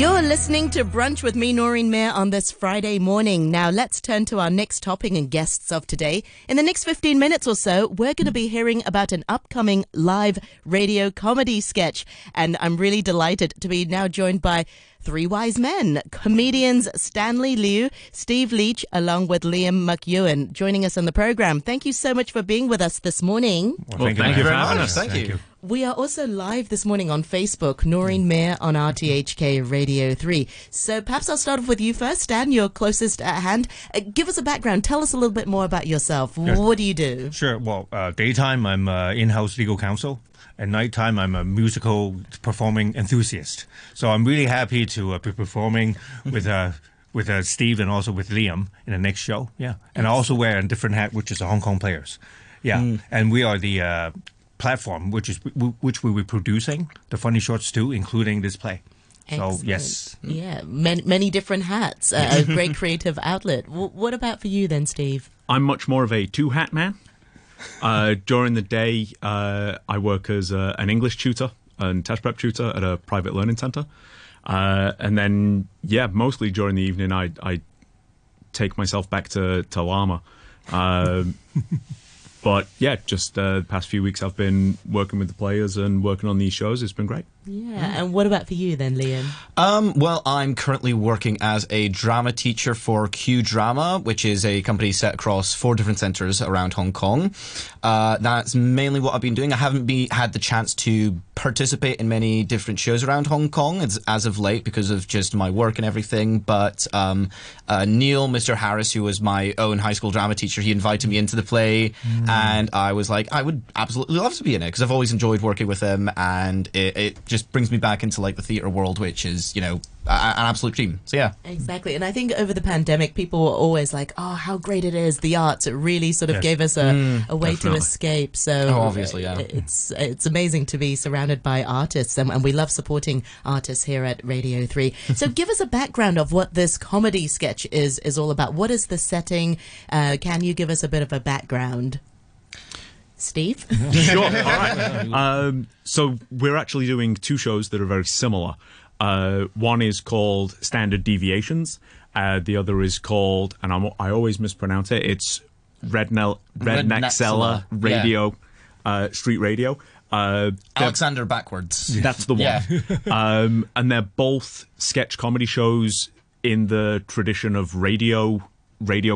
You're listening to Brunch with me, Noreen Mare, on this Friday morning. Now, let's turn to our next topic and guests of today. In the next 15 minutes or so, we're going to be hearing about an upcoming live radio comedy sketch. And I'm really delighted to be now joined by three wise men, comedians Stanley Liu, Steve Leach, along with Liam McEwen, joining us on the program. Thank you so much for being with us this morning. Well, thank you very much. Thank you. We are also live this morning on Facebook, Noreen Mare on RTHK Radio 3. So perhaps I'll start off with you first, Stan, you're closest at hand. Give us a background. Tell us a little bit more about yourself. Yes. What do you do? Sure. Well, daytime, I'm in-house legal counsel. At nighttime, I'm a musical performing enthusiast. So I'm really happy to be performing with Steve and also with Liam in the next show. Yeah. And I also wear a different hat, which is the Hong Kong Players. Yeah. Mm. And we are the... platform which we were producing the funny shorts too, including this play. Excellent. So yes, yeah, many different hats. A great creative outlet. What about for you then, Steve? I'm much more of a two hat man. During the day, I work as an English tutor and test prep tutor at a private learning center, and then mostly during the evening, I take myself back to Llama. But yeah, just the past few weeks I've been working with the players and working on these shows. It's been great. Yeah, and what about for you then, Liam? Well, I'm currently working as a drama teacher for Q Drama, which is a company set across 4 different centres around Hong Kong. That's mainly what I've been doing. I haven't had the chance to participate in many different shows around Hong Kong as of late because of just my work and everything. But Neil, Mr. Harris, who was my own high school drama teacher, he invited me into the play, and I was like, I would absolutely love to be in it because I've always enjoyed working with him, and it just brings me back into like the theatre world, which is, you know, an absolute dream. So yeah, exactly. And I think over the pandemic, people were always like, "Oh, how great it is! The arts." It really sort of gave us a way to escape. So obviously, yeah, it's amazing to be surrounded by artists, and we love supporting artists here at Radio 3. So give us a background of what this comedy sketch is all about. What is the setting? Can you give us a bit of a background? Steve? Sure. All right. So we're actually doing 2 shows that are very similar. One is called Standard Deviations. The other is called, and I always mispronounce it, it's Rednaxela Radio, Street Radio. Alexander backwards. That's the one. Yeah. And they're both sketch comedy shows in the tradition of radio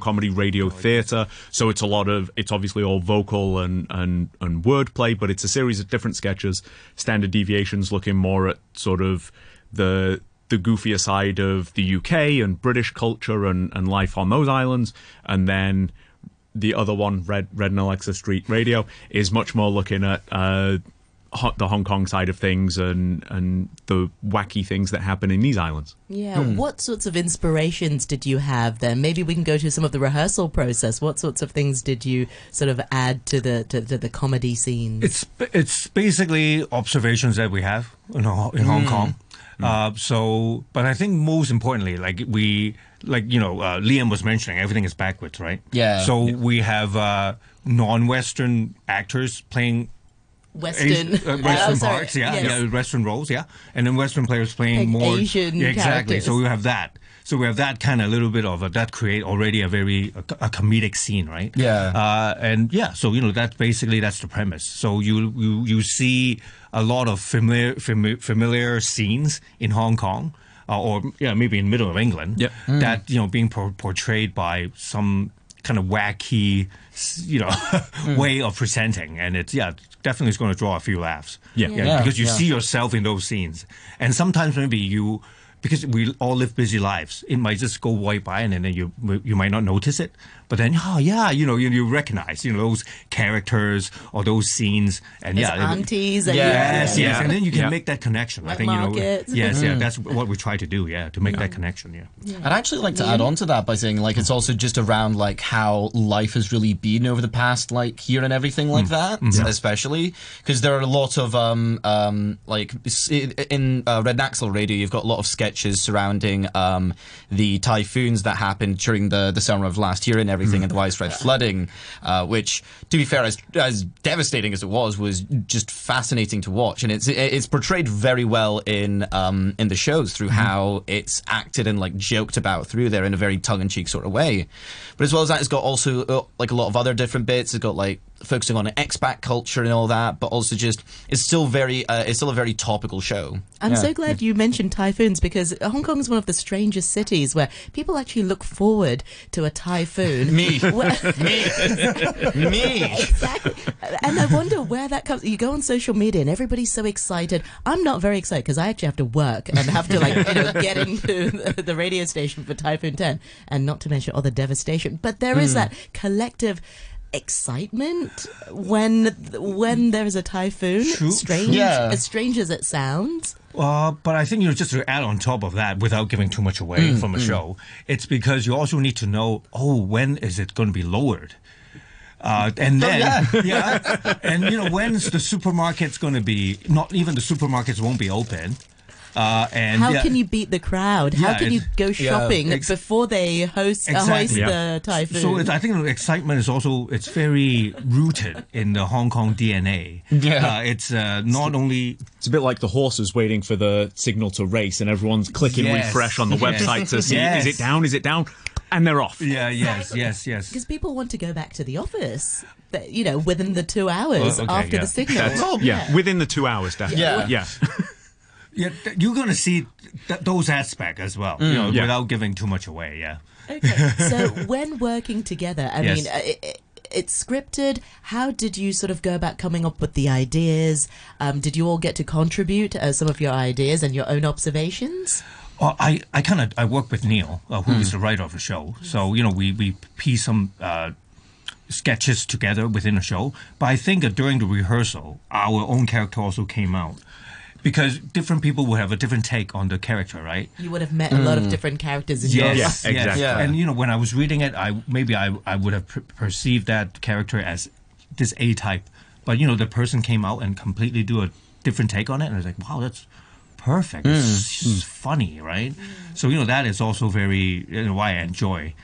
comedy, radio theatre. So it's a lot of, it's obviously all vocal and wordplay, but it's a series of different sketches. Standard Deviations looking more at sort of the goofier side of the UK and British culture and life on those islands. And then the other one, Rednaxela Street Radio, is much more looking at the Hong Kong side of things and the wacky things that happen in these islands. Yeah, what sorts of inspirations did you have then? Maybe we can go to some of the rehearsal process. What sorts of things did you sort of add to the comedy scenes? It's basically observations that we have in Hong Kong. So, but I think most importantly, Liam was mentioning, everything is backwards, right? Yeah. So we have non-Western actors playing Western parts, Western roles, and then Western players playing like more Asian characters. So we have that. So we have that kind of little bit of that create already a comedic scene, right? Yeah. So that's basically the premise. So you see a lot of familiar scenes in Hong Kong, or maybe in middle of England, that being portrayed by some kind of wacky, way of presenting, and it's definitely is going to draw a few laughs. Yeah. Because you see yourself in those scenes, and sometimes maybe because we all live busy lives, it might just go right by, and then you might not notice it. But then, you recognize those characters or those scenes, and aunties, and then you can make that connection. Wet I think markets. That's what we try to do, to make that connection. Yeah. I'd actually like to add on to that by saying it's also just around how life has really been over the past year and everything that, especially because there are a lot of in Rednaxela Radio, you've got a lot of sketch sketches surrounding the typhoons that happened during the summer of last year and everything, and the widespread flooding, which, to be fair, as devastating as it was just fascinating to watch. And it's portrayed very well in the shows through how it's acted and like joked about through there in a very tongue-in-cheek sort of way. But as well as that, it's got also like a lot of other different bits. It's got like focusing on expat culture and all that, but also just it's still a very topical show. I'm so glad you mentioned typhoons, because Hong Kong is one of the strangest cities where people actually look forward to a typhoon. Exactly. And I wonder where that comes. You go on social media and everybody's so excited. I'm not very excited because I actually have to work and have to get into the radio station for Typhoon 10, and not to mention all the devastation. But there is that collective excitement when there is a typhoon, as strange as it sounds. But I think just to add on top of that, without giving too much away from a show, it's because you also need to know, when is it going to be lowered? When's the supermarket's going to be, not even the supermarkets won't be open. And how can you beat the crowd? How can you go shopping before they hoist the typhoon? So I think the excitement is also, it's very rooted in the Hong Kong DNA. It's a bit like the horses waiting for the signal to race, and everyone's clicking refresh on the website to see, is it down? Is it down? And they're off. Yes. Because people want to go back to the office, within the 2 hours after the signal. Within the 2 hours, definitely. Yeah, you're going to see those aspects as well, without giving too much away, Okay, so when working together, I mean, it's scripted. How did you sort of go about coming up with the ideas? Did you all get to contribute some of your ideas and your own observations? I work with Neil, who is the writer of the show. So, we piece some sketches together within the show. But I think during the rehearsal, our own character also came out. Because different people would have a different take on the character, right? You would have met a lot of different characters in your life. Exactly. Yeah. And, when I was reading it, I would have perceived that character as this A type. But, the person came out and completely do a different take on it. And I was like, wow, that's perfect. It's funny, right? So, that is also very why I enjoy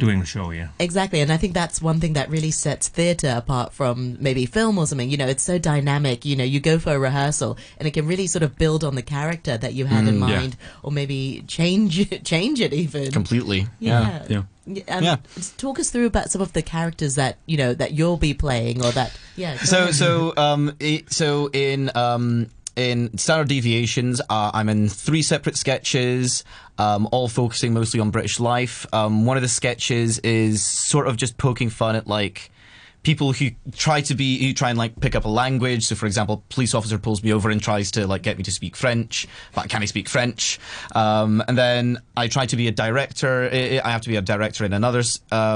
doing the show, exactly. And I think that's one thing that really sets theatre apart from maybe film or something. It's so dynamic. You go for a rehearsal and it can really sort of build on the character that you had in mind, or maybe change it even completely. Talk us through about some of the characters that that you'll be playing, or that. In Standard Deviations, I'm in 3 separate sketches, all focusing mostly on British life. One of the sketches is sort of just poking fun at, people who try and pick up a language. So, for example, police officer pulls me over and tries to, get me to speak French, but can I speak French? And then I try to be a director. I have to be a director in another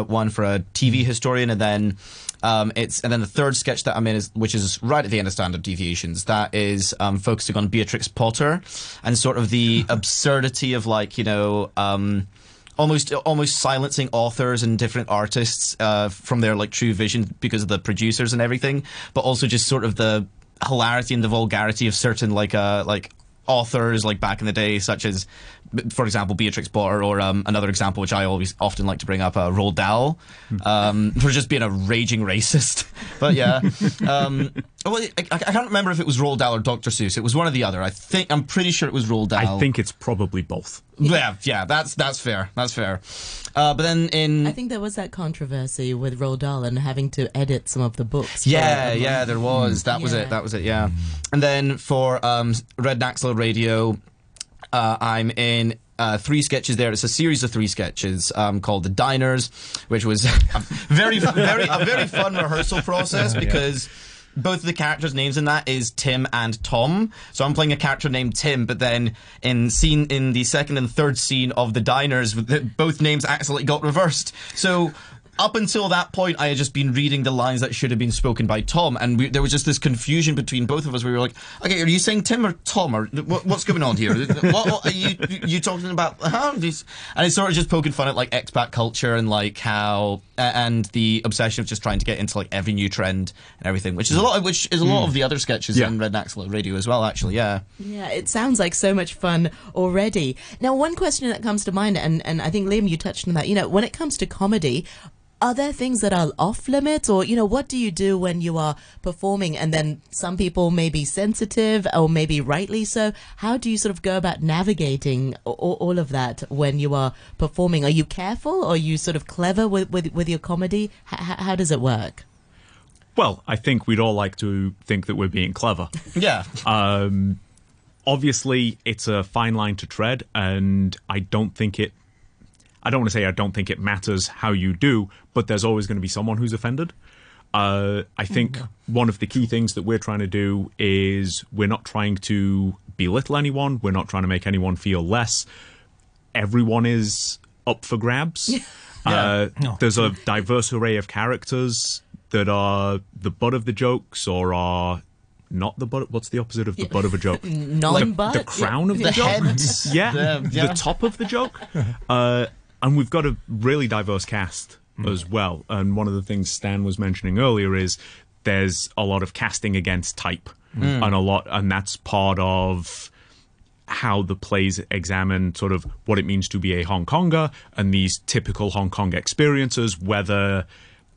one for a TV historian, and then... And then the third sketch that I'm in, which is right at the end of Standard Deviations, that is focusing on Beatrix Potter and sort of the absurdity of almost silencing authors and different artists from their true vision because of the producers and everything, but also just sort of the hilarity and the vulgarity of certain authors back in the day, such as, for example, Beatrix Potter, or another example which I often like to bring up, Roald Dahl, for just being a raging racist. But I can't remember if it was Roald Dahl or Dr. Seuss. It was one or the other. I'm pretty sure it was Roald Dahl. I think it's probably both. Yeah, that's fair. That's fair. But then I think there was that controversy with Roald Dahl and having to edit some of the books. There was. That was it. And then for Rednaxela Radio, I'm in 3 sketches there. It's a series of 3 sketches called The Diners, which was a very fun rehearsal process because... Both of the characters' names in that is Tim and Tom. So I'm playing a character named Tim, but then in the second and third scene of The Diners, both names accidentally got reversed. So Up until that point, I had just been reading the lines that should have been spoken by Tom, and there was just this confusion between both of us. We were like, okay, are you saying Tim or Tom? Or what's going on here? What are you talking about? And it's sort of just poking fun at, like, expat culture and, like, how... and the obsession of just trying to get into, like, every new trend and everything, which is a lot of the other sketches in Rednaxela Radio as well, actually, yeah. Yeah, it sounds like so much fun already. Now, one question that comes to mind, and I think, Liam, you touched on that, you know, when it comes to comedy... Are there things that are off limits, or, you know, what do you do when you are performing and then some people may be sensitive, or maybe rightly so? How do you sort of go about navigating all of that when you are performing? Are you careful, or are you sort of clever with your comedy? How does it work? Well, I think we'd all like to think that we're being clever. Yeah. Obviously, it's a fine line to tread, and I don't think it matters how you do, but there's always going to be someone who's offended. I think one of the key things that we're trying to do is we're not trying to belittle anyone. We're not trying to make anyone feel less. Everyone is up for grabs. There's a diverse array of characters that are the butt of the jokes or are not the butt. What's the opposite of the butt of a joke? Non-butt? The crown of the joke? The top of the joke? And we've got a really diverse cast as well. And one of the things Stan was mentioning earlier is there's a lot of casting against type, and that's part of how the plays examine sort of what it means to be a Hong Konger and these typical Hong Kong experiences, whether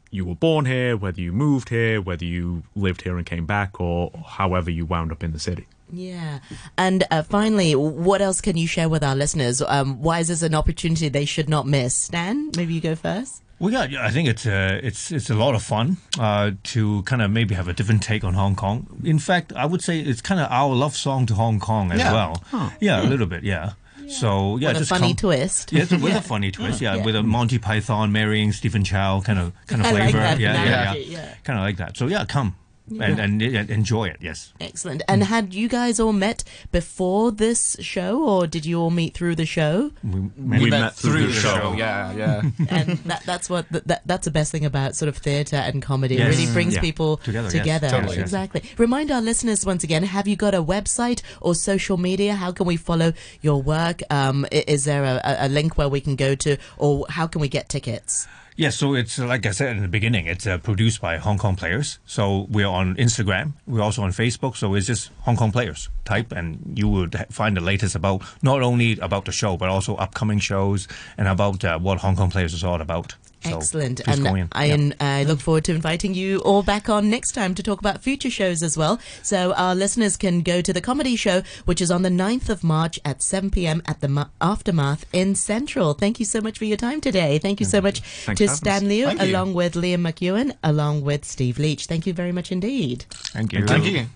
you were born here, whether you moved here, whether you lived here and came back, or however you wound up in the city. Yeah. And finally, what else can you share with our listeners? Why is this an opportunity they should not miss? Stan, maybe you go first. Well, yeah, I think it's a lot of fun to kind of maybe have a different take on Hong Kong. In fact, I would say it's kind of our love song to Hong Kong as well. Huh. Yeah, a little bit, yeah. So yeah, with a funny twist. Yes, with a funny twist. Yeah, with a Monty Python marrying Stephen Chow kind of flavor. Like kind of like that. So yeah, come and enjoy it. Yes, excellent. And had you guys all met before this show, or did you all meet through the show? We met through the show. Yeah. And that's the best thing about sort of theatre and comedy. Yes. It really brings people together. Yes. Totally. Exactly. Remind our listeners once again: have you got a website or social media? How can we follow your work? Is there a link where we can go to, or how can we get tickets? Yeah, so it's, like I said in the beginning, it's produced by Hong Kong Players. So we're on Instagram. We're also on Facebook. So it's just Hong Kong Players. Type and you would find the latest about, not only about the show, but also upcoming shows and about what Hong Kong Players is all about. So excellent. And I look forward to inviting you all back on next time to talk about future shows as well. So our listeners can go to the comedy show, which is on the 9th of March at 7 p.m. at the Aftermath in Central. Thank you so much for your time today. Thank you so much to Stan Liu, along with Liam McEwen, along with Steve Leach. Thank you very much indeed. Thank you. Thank you.